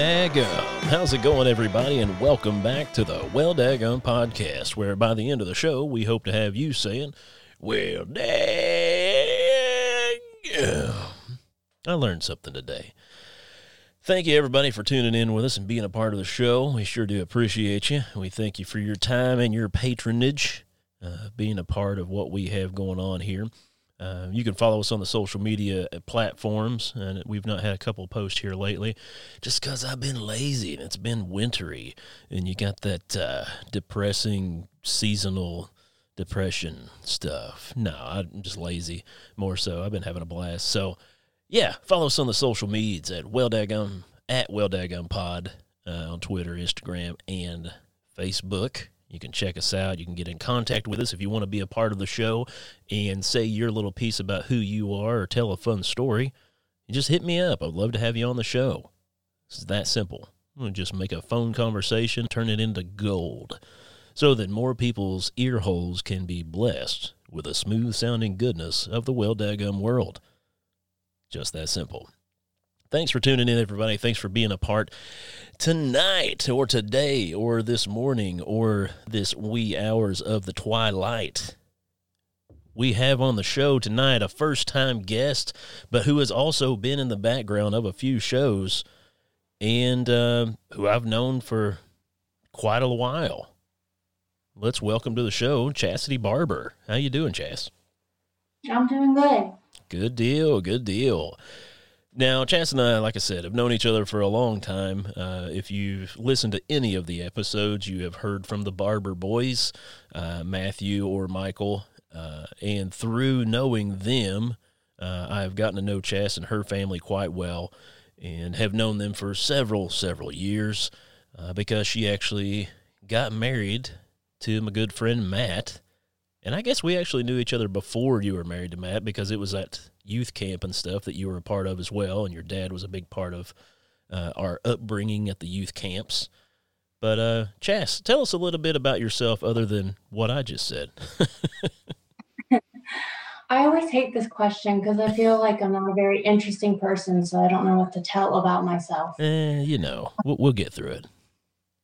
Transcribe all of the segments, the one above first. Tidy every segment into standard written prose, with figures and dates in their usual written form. Daggum. How's it going, everybody, and welcome back to the Well Daggum podcast, where by the end of the show, we hope to have you saying, Well Daggum. I learned something today. Thank you, everybody, for tuning in with us and being a part of the show. We sure do appreciate you. We thank you for your time and your patronage, being a part of what we have going on here. You can follow us on the social media platforms, and we've not had a couple posts here lately just because I've been lazy and it's been wintry, and you got that depressing seasonal depression stuff. No, I'm just lazy more so. I've been having a blast. So, yeah, follow us on the social medias at WellDaggum, at WellDaggumPod on Twitter, Instagram, and Facebook. You can check us out. You can get in contact with us if you want to be a part of the show and say your little piece about who you are or tell a fun story. Just hit me up. I'd love to have you on the show. It's that simple. We'll just make a phone conversation, turn it into gold so that more people's ear holes can be blessed with the smooth-sounding goodness of the Well Daggum world. Just that simple. Thanks for tuning in, everybody. Thanks for being a part tonight or today or this morning or this wee hours of the twilight. We have on the show tonight a first-time guest, but who has also been in the background of a few shows and who I've known for quite a while. Let's welcome to the show Chastity Barber. How you doing, Chas? I'm doing good. Good deal, good deal. Now, Chas and I, like I said, have known each other for a long time. If you've listened to any of the episodes, you have heard from the Barber Boys, Matthew or Michael. And through knowing them, I've gotten to know Chas and her family quite well and have known them for several years because she actually got married to my good friend Matt. And I guess we actually knew each other before you were married to Matt because it was at youth camp and stuff that you were a part of as well, and your dad was a big part of our upbringing at the youth camps. But, Chas, tell us a little bit about yourself other than what I just said. I always hate this question because I feel like I'm not a very interesting person, so I don't know what to tell about myself. You know, we'll get through it.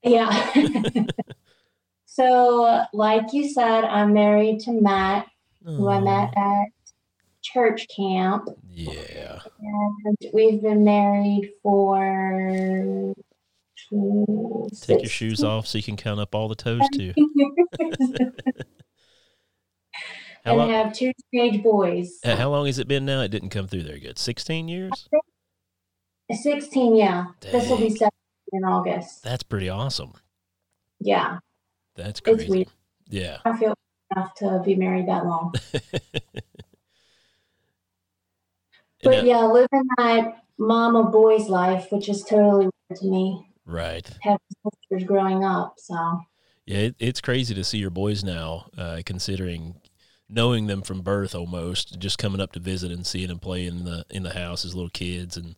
Yeah. So, like you said, I'm married to Matt, who I met at church camp. Yeah. And we've been married for... Take your shoes off so you can count up all the toes, too. And I have two teenage boys. How long has it been now? It didn't come through there good. 16 years? 16, yeah. Dang. This will be 17 in August. That's pretty awesome. Yeah. That's crazy. It's weird. Yeah. I feel enough to be married that long. But yeah, living that mama boy's life, which is totally weird to me. Right. Having sisters growing up, so. Yeah, it's crazy to see your boys now, considering knowing them from birth almost, just coming up to visit and seeing them play in the house as little kids. And,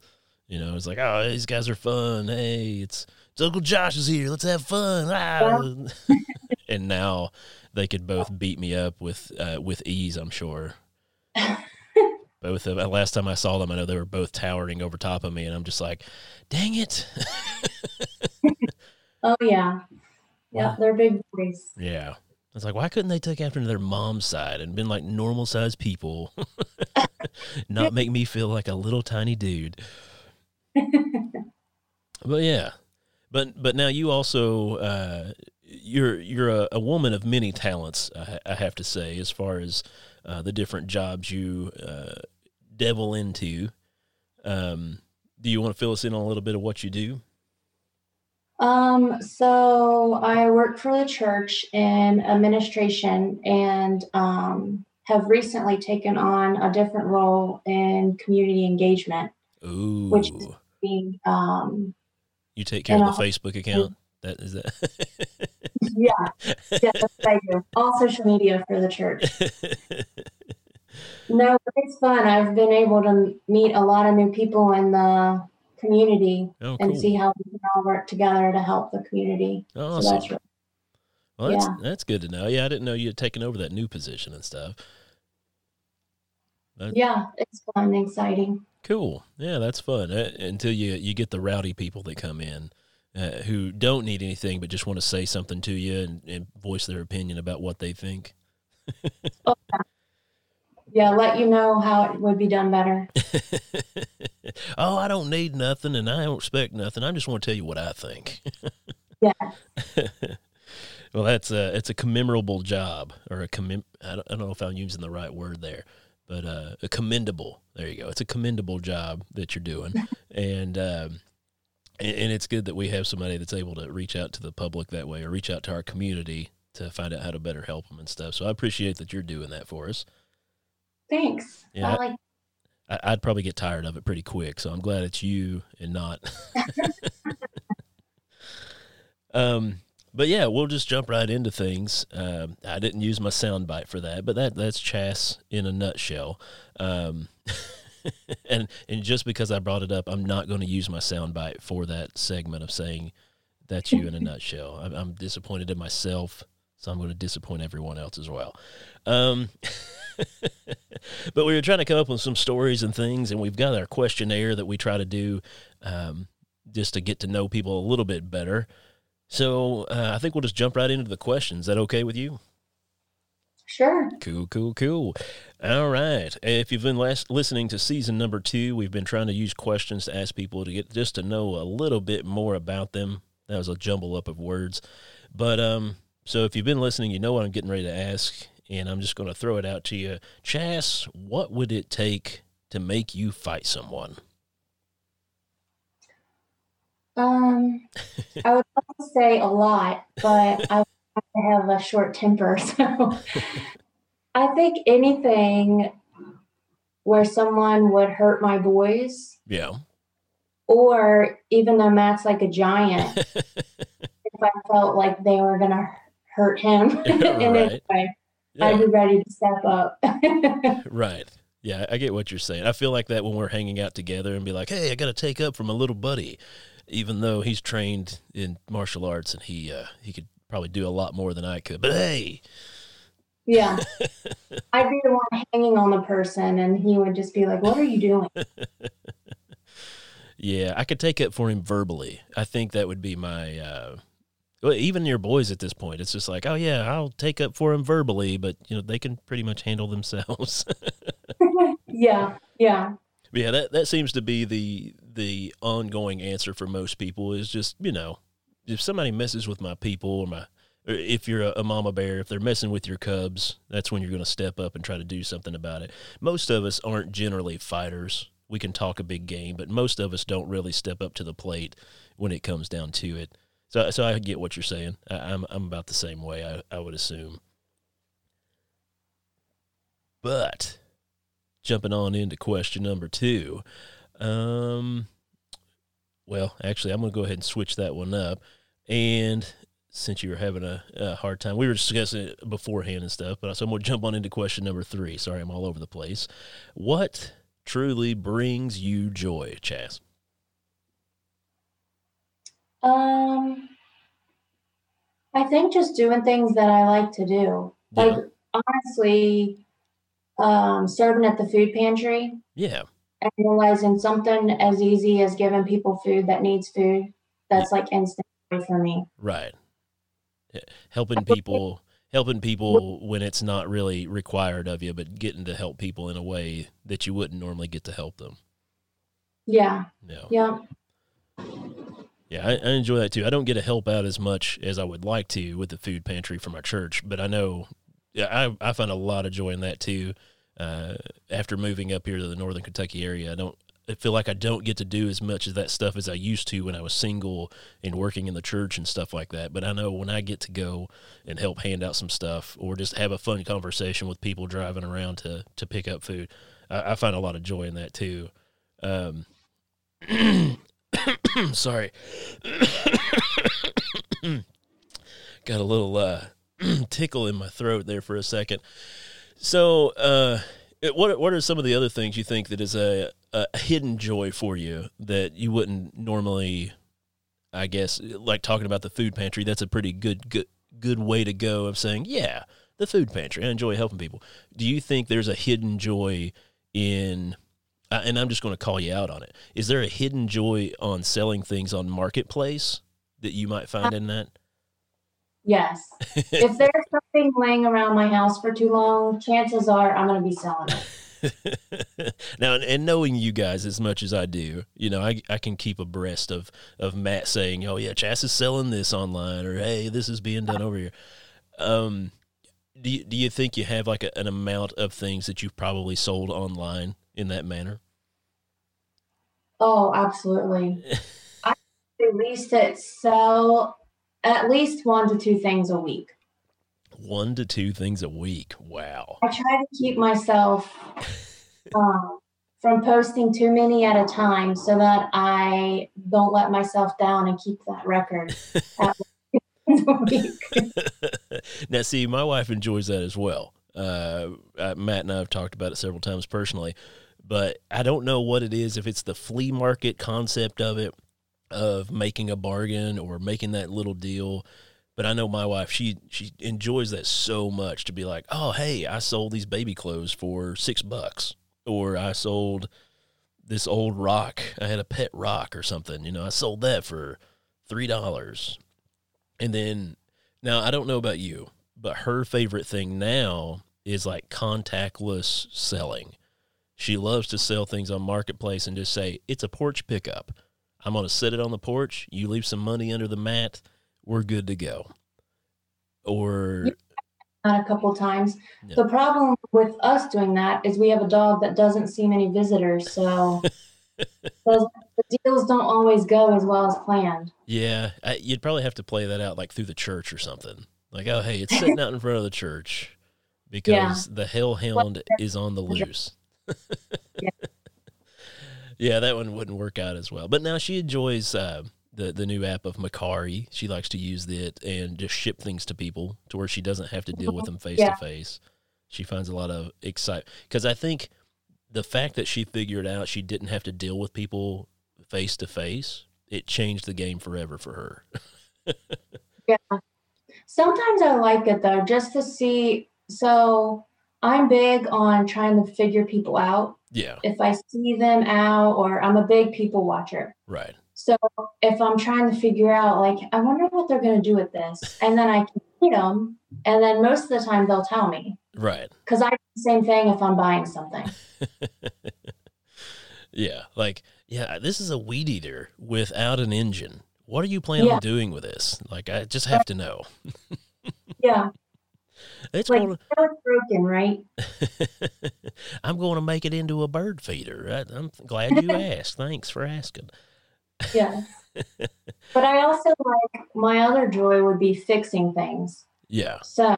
you know, it's like, oh, these guys are fun. Hey, it's Uncle Josh is here. Let's have fun. Ah. Yeah. And now they could both beat me up with ease, I'm sure. Both of them. Last time I saw them, I know they were both towering over top of me, and I'm just like, dang it. Oh, yeah. Yeah, they're big boys. Yeah. It's like, why couldn't they take after their mom's side and been like normal-sized people? Not make me feel like a little tiny dude. But, yeah. But now you also, you're a woman of many talents, I have to say, as far as the different jobs you devil into. Do you want to fill us in on a little bit of what you do? So I work for the church in administration and have recently taken on a different role in community engagement. Ooh. Which is being... You take care of the Facebook account? That is that. Yeah, that's what I do. All social media for the church. No, it's fun. I've been able to meet a lot of new people in the community and see how we can all work together to help the community. Awesome. So that's really, well, that's good to know. Yeah, I didn't know you had taken over that new position and stuff. But, yeah, it's fun and exciting. Cool. Yeah, that's fun. Until you get the rowdy people that come in who don't need anything but just want to say something to you and voice their opinion about what they think. Oh, yeah. Yeah, let you know how it would be done better. Oh, I don't need nothing, and I don't expect nothing. I just want to tell you what I think. Yeah. Well, that's it's a commendable job, or I don't know if I'm using the right word there, but a commendable. There you go. It's a commendable job that you're doing, and it's good that we have somebody that's able to reach out to the public that way, or reach out to our community to find out how to better help them and stuff. So I appreciate that you're doing that for us. Thanks. Yeah, I'd probably get tired of it pretty quick, so I'm glad it's you and not. But yeah, we'll just jump right into things. I didn't use my soundbite for that, but that's Chas in a nutshell. And just because I brought it up, I'm not going to use my soundbite for that segment of saying that's you in a nutshell. I'm disappointed in myself, so I'm going to disappoint everyone else as well. But we were trying to come up with some stories and things, and we've got our questionnaire that we try to do just to get to know people a little bit better. So I think we'll just jump right into the questions. Is that okay with you? Sure. Cool. All right. If you've been listening to season number 2, we've been trying to use questions to ask people to get just to know a little bit more about them. That was a jumble up of words. But so if you've been listening, you know what I'm getting ready to ask. And I'm just going to throw it out to you. Chas, what would it take to make you fight someone? I would love to say a lot, but I have a short temper. So I think anything where someone would hurt my boys. Yeah. Or even though Matt's like a giant, if I felt like they were going to hurt him. Right. Anyway, yeah. I'd be ready to step up. Right. Yeah, I get what you're saying. I feel like that when we're hanging out together and be like, hey, I got to take up from a little buddy, even though he's trained in martial arts and he could probably do a lot more than I could. But hey. Yeah. I'd be the one hanging on the person, and he would just be like, what are you doing? Yeah, I could take up for him verbally. I think that would be my even your boys at this point, it's just like, oh, yeah, I'll take up for them verbally, but, you know, they can pretty much handle themselves. Yeah. Yeah, that seems to be the ongoing answer for most people is just, you know, if somebody messes with my people or if you're a mama bear, if they're messing with your cubs, that's when you're going to step up and try to do something about it. Most of us aren't generally fighters. We can talk a big game, but most of us don't really step up to the plate when it comes down to it. So I get what you're saying. I'm about the same way, I would assume. But jumping on into question number 2, well, actually, I'm going to go ahead and switch that one up. And since you were having a hard time, we were discussing it beforehand and stuff, but so I'm going to jump on into question number 3. Sorry, I'm all over the place. What truly brings you joy, Chas? I think just doing things that I like to do. Yeah. Like, honestly, serving at the food pantry. Yeah. And realizing something as easy as giving people food that needs food, that's like instant joy for me. Right. Yeah. Helping people when it's not really required of you, but getting to help people in a way that you wouldn't normally get to help them. Yeah. No. Yeah. Yeah, I enjoy that too. I don't get to help out as much as I would like to with the food pantry for my church, but I know I find a lot of joy in that too. After moving up here to the Northern Kentucky area, I feel like I don't get to do as much of that stuff as I used to when I was single and working in the church and stuff like that. But I know when I get to go and help hand out some stuff or just have a fun conversation with people driving around to pick up food, I find a lot of joy in that too. Sorry. Got a little tickle in my throat there for a second. So what are some of the other things you think that is a hidden joy for you that you wouldn't normally, I guess, like talking about the food pantry? That's a pretty good way to go of saying, yeah, the food pantry. I enjoy helping people. Do you think there's a hidden joy in and I'm just going to call you out on it. Is there a hidden joy on selling things on Marketplace that you might find in that? Yes. If there's something laying around my house for too long, chances are I'm going to be selling it. Now, and knowing you guys as much as I do, you know, I can keep abreast of Matt saying, oh yeah, Chas is selling this online, or hey, this is being done over here. Do you think you have like an amount of things that you've probably sold online in that manner? Oh, absolutely. I released it. So at least 1 to 2 things a week. 1 to 2 things a week. Wow. I try to keep myself from posting too many at a time so that I don't let myself down and keep that record at 1 a week. Now, see, my wife enjoys that as well. Matt and I have talked about it several times personally, but I don't know what it is, if it's the flea market concept of it, of making a bargain or making that little deal. But I know my wife, she enjoys that so much, to be like, oh, hey, I sold these baby clothes for $6, or I sold this old rock. I had a pet rock or something. You know, I sold that for $3. And then, now I don't know about you, but her favorite thing now is like contactless selling. She loves to sell things on Marketplace and just say, it's a porch pickup. I'm going to set it on the porch. You leave some money under the mat. We're good to go. Or not a couple times. No. The problem with us doing that is we have a dog that doesn't see many visitors, so the deals don't always go as well as planned. Yeah, you'd probably have to play that out like through the church or something. Like, oh, hey, it's sitting out in front of the church because the hellhound is on the loose. Yeah. Yeah, that one wouldn't work out as well. But now she enjoys the new app of Makari. She likes to use it and just ship things to people to where she doesn't have to deal with them face to face. She finds a lot of excitement, because I think the fact that she figured out she didn't have to deal with people face to face, it changed the game forever for her. Yeah. Sometimes I like it though, just to see. So I'm big on trying to figure people out. Yeah. If I see them out, or I'm a big people watcher. Right. So if I'm trying to figure out, like, I wonder what they're going to do with this, and then I can meet them, and then most of the time they'll tell me. Right. Because I do the same thing if I'm buying something. Yeah. Like, yeah, this is a weed eater without an engine. What are you planning on doing with this? Like, I just have to know. Yeah. It's like, broken, right? I'm going to make it into a bird feeder. I'm glad you asked. Thanks for asking. Yeah. But I also like, my other joy would be fixing things. Yeah. So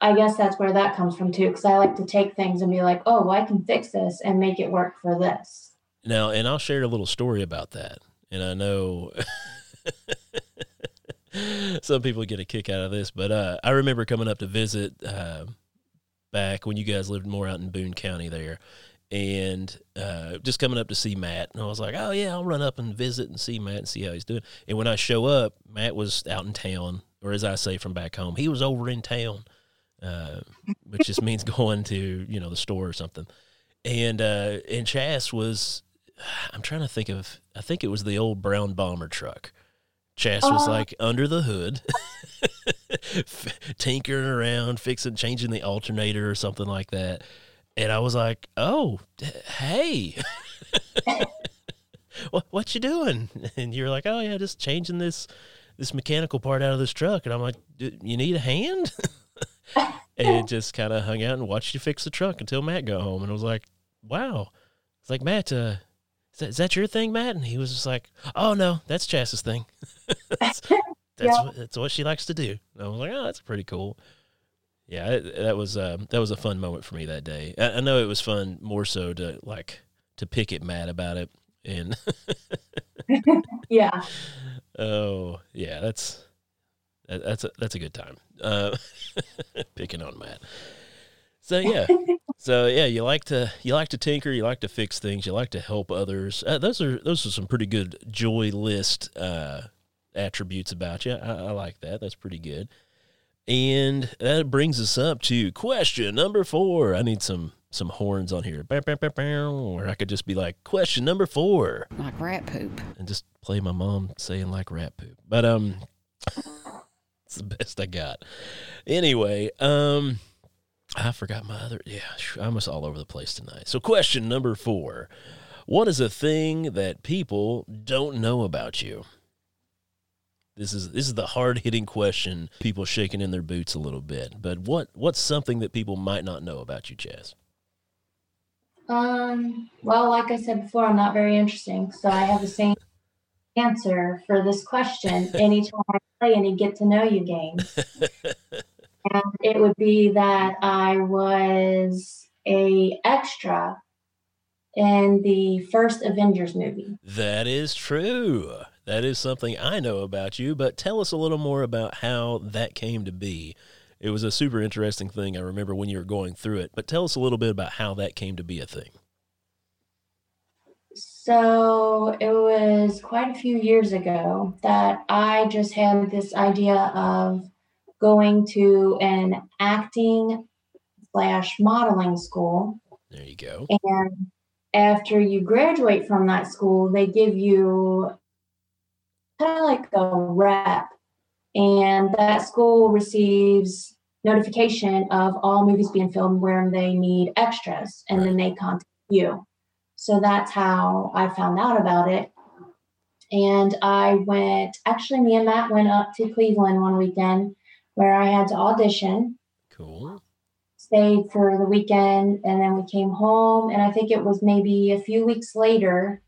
I guess that's where that comes from too, because I like to take things and be like, oh, well, I can fix this and make it work for this. Now, and I'll share a little story about that. And I know some people get a kick out of this, but I remember coming up to visit back when you guys lived more out in Boone County there. And just coming up to see Matt. And I was like, oh, yeah, I'll run up and visit and see Matt and see how he's doing. And when I show up, Matt was out in town, or as I say from back home, he was over in town, which just means going to, you know, the store or something. And Chas was, I'm trying to think of, I think it was the old brown bomber truck. Chas was like under the hood, tinkering around, changing the alternator or something like that. And I was like, oh, hey, what you doing? And you were like, oh, yeah, just changing this mechanical part out of this truck. And I'm like, you need a hand? And just kind of hung out and watched you fix the truck until Matt got home. And I was like, wow. It's like, Matt, is that your thing, Matt? And he was just like, oh, no, that's Chas's thing. That's what she likes to do. And I was like, oh, that's pretty cool. Yeah, that was a fun moment for me that day. I know it was fun more so to pick at Matt about it, and yeah. Oh yeah, that's a good time picking on Matt. So yeah, you like to tinker, you like to fix things, you like to help others. Those are some pretty good joy list attributes about you. I like that. That's pretty good. And that brings us up to question number 4. I need some some horns on here, or I could just be like, question number 4, like rat poop, and just play my mom saying like rat poop. But it's the best I got. Anyway, I forgot my other. Yeah, I'm just all over the place tonight. So question number 4: what is a thing that people don't know about you? This is the hard-hitting question. People shaking in their boots a little bit. But what's something that people might not know about you, Chaz? Well, like I said before, I'm not very interesting, so I have the same answer for this question anytime I play any get-to-know-you games. And it would be that I was a extra in the first Avengers movie. That is true. That is something I know about you, but tell us a little more about how that came to be. It was a super interesting thing. I remember when you were going through it, but tell us a little bit about how that came to be a thing. So it was quite a few years ago that I just had this idea of going to an acting/modeling school. There you go. And after you graduate from that school, they give you kind of like a rep, and that school receives notification of all movies being filmed where they need extras, and then they contact you. So that's how I found out about it. And I went, actually me and Matt went up to Cleveland one weekend where I had to audition. Cool. Stayed for the weekend, and then we came home, and I think it was maybe a few weeks later,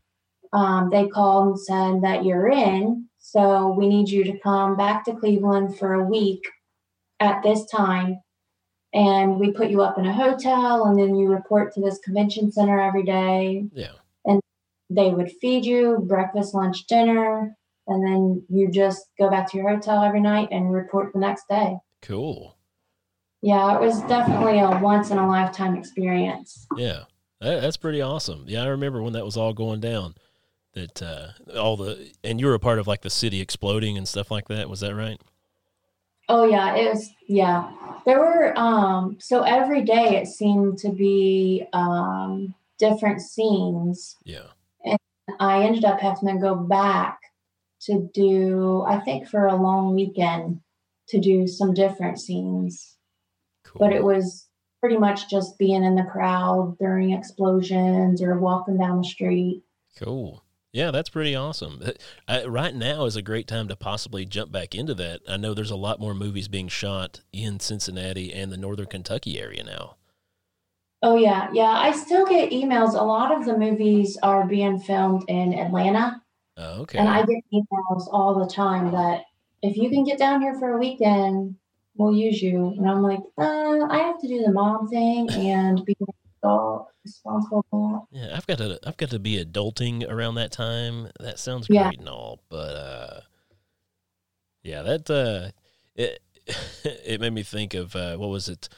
they called and said that you're in, so we need you to come back to Cleveland for a week at this time. And we put you up in a hotel, and then you report to this convention center every day. Yeah. And they would feed you breakfast, lunch, dinner, and then you just go back to your hotel every night and report the next day. Cool. Yeah, it was definitely a once-in-a-lifetime experience. Yeah, that's pretty awesome. Yeah, I remember when that was all going down. That and you were a part of like the city exploding and stuff like that. Was that right? Oh yeah, it was. Yeah, there were. So every day it seemed to be different scenes. Yeah. And I ended up having to go back to do, I think for a long weekend, to do some different scenes. Cool. But it was pretty much just being in the crowd during explosions or walking down the street. Cool. Yeah, that's pretty awesome. Right now is a great time to possibly jump back into that. I know there's a lot more movies being shot in Cincinnati and the Northern Kentucky area now. Oh, yeah. Yeah, I still get emails. A lot of the movies are being filmed in Atlanta. Oh, okay. And I get emails all the time that if you can get down here for a weekend, we'll use you. And I'm like, I have to do the mom thing and be responsible. Yeah, I've got to be adulting around that time. That sounds great and all, but it made me think of what was it?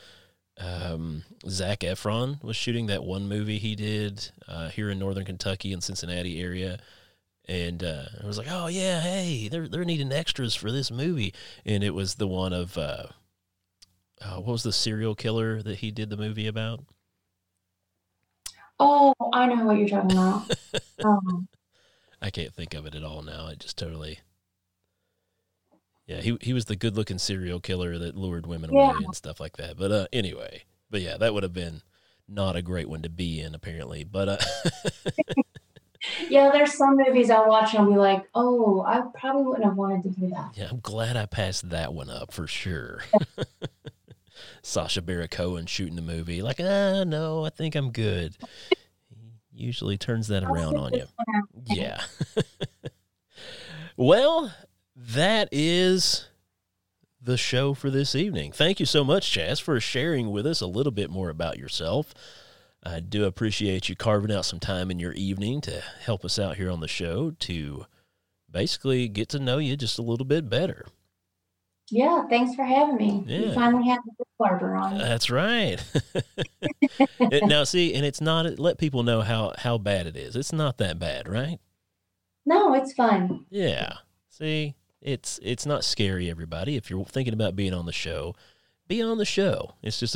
Zach Efron was shooting that one movie he did here in Northern Kentucky and Cincinnati area, and I was like, oh yeah, hey, they're needing extras for this movie, and it was the one of what was the serial killer that he did the movie about? Oh, I know what you're talking about. I can't think of it at all now. It just totally... Yeah, he was the good-looking serial killer that lured women away and stuff like that. But anyway, but yeah, that would have been not a great one to be in, apparently. But yeah, there's some movies I watch and I'll be like, oh, I probably wouldn't have wanted to do that. Yeah, I'm glad I passed that one up for sure. Sacha Baron Cohen shooting the movie. Like, no, I think I'm good. He usually turns that around on you. Yeah. Well, that is the show for this evening. Thank you so much, Chaz, for sharing with us a little bit more about yourself. I do appreciate you carving out some time in your evening to help us out here on the show to basically get to know you just a little bit better. Yeah, thanks for having me. Yeah. You finally had the barber on. That's right. Now, see, and it's not, let people know how bad it is. It's not that bad, right? No, it's fun. Yeah. See, it's not scary, everybody. If you're thinking about being on the show, be on the show. It's just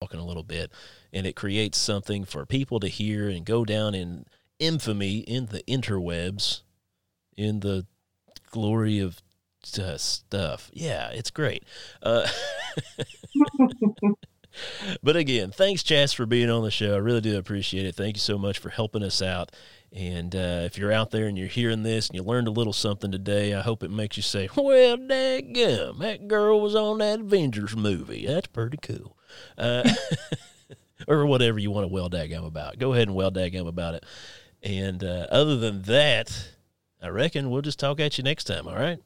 talking a little bit, and it creates something for people to hear and go down in infamy in the interwebs, in the glory of stuff. Yeah, it's great. But again, thanks, Chas, for being on the show. I really do appreciate it. Thank you so much for helping us out. And if you're out there and you're hearing this and you learned a little something today, I hope it makes you say, well, daggum, that girl was on that Avengers movie. That's pretty cool. Or whatever you want to well daggum about. Go ahead and well daggum about it. And other than that, I reckon we'll just talk at you next time, all right?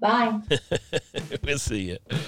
Bye. We'll see you.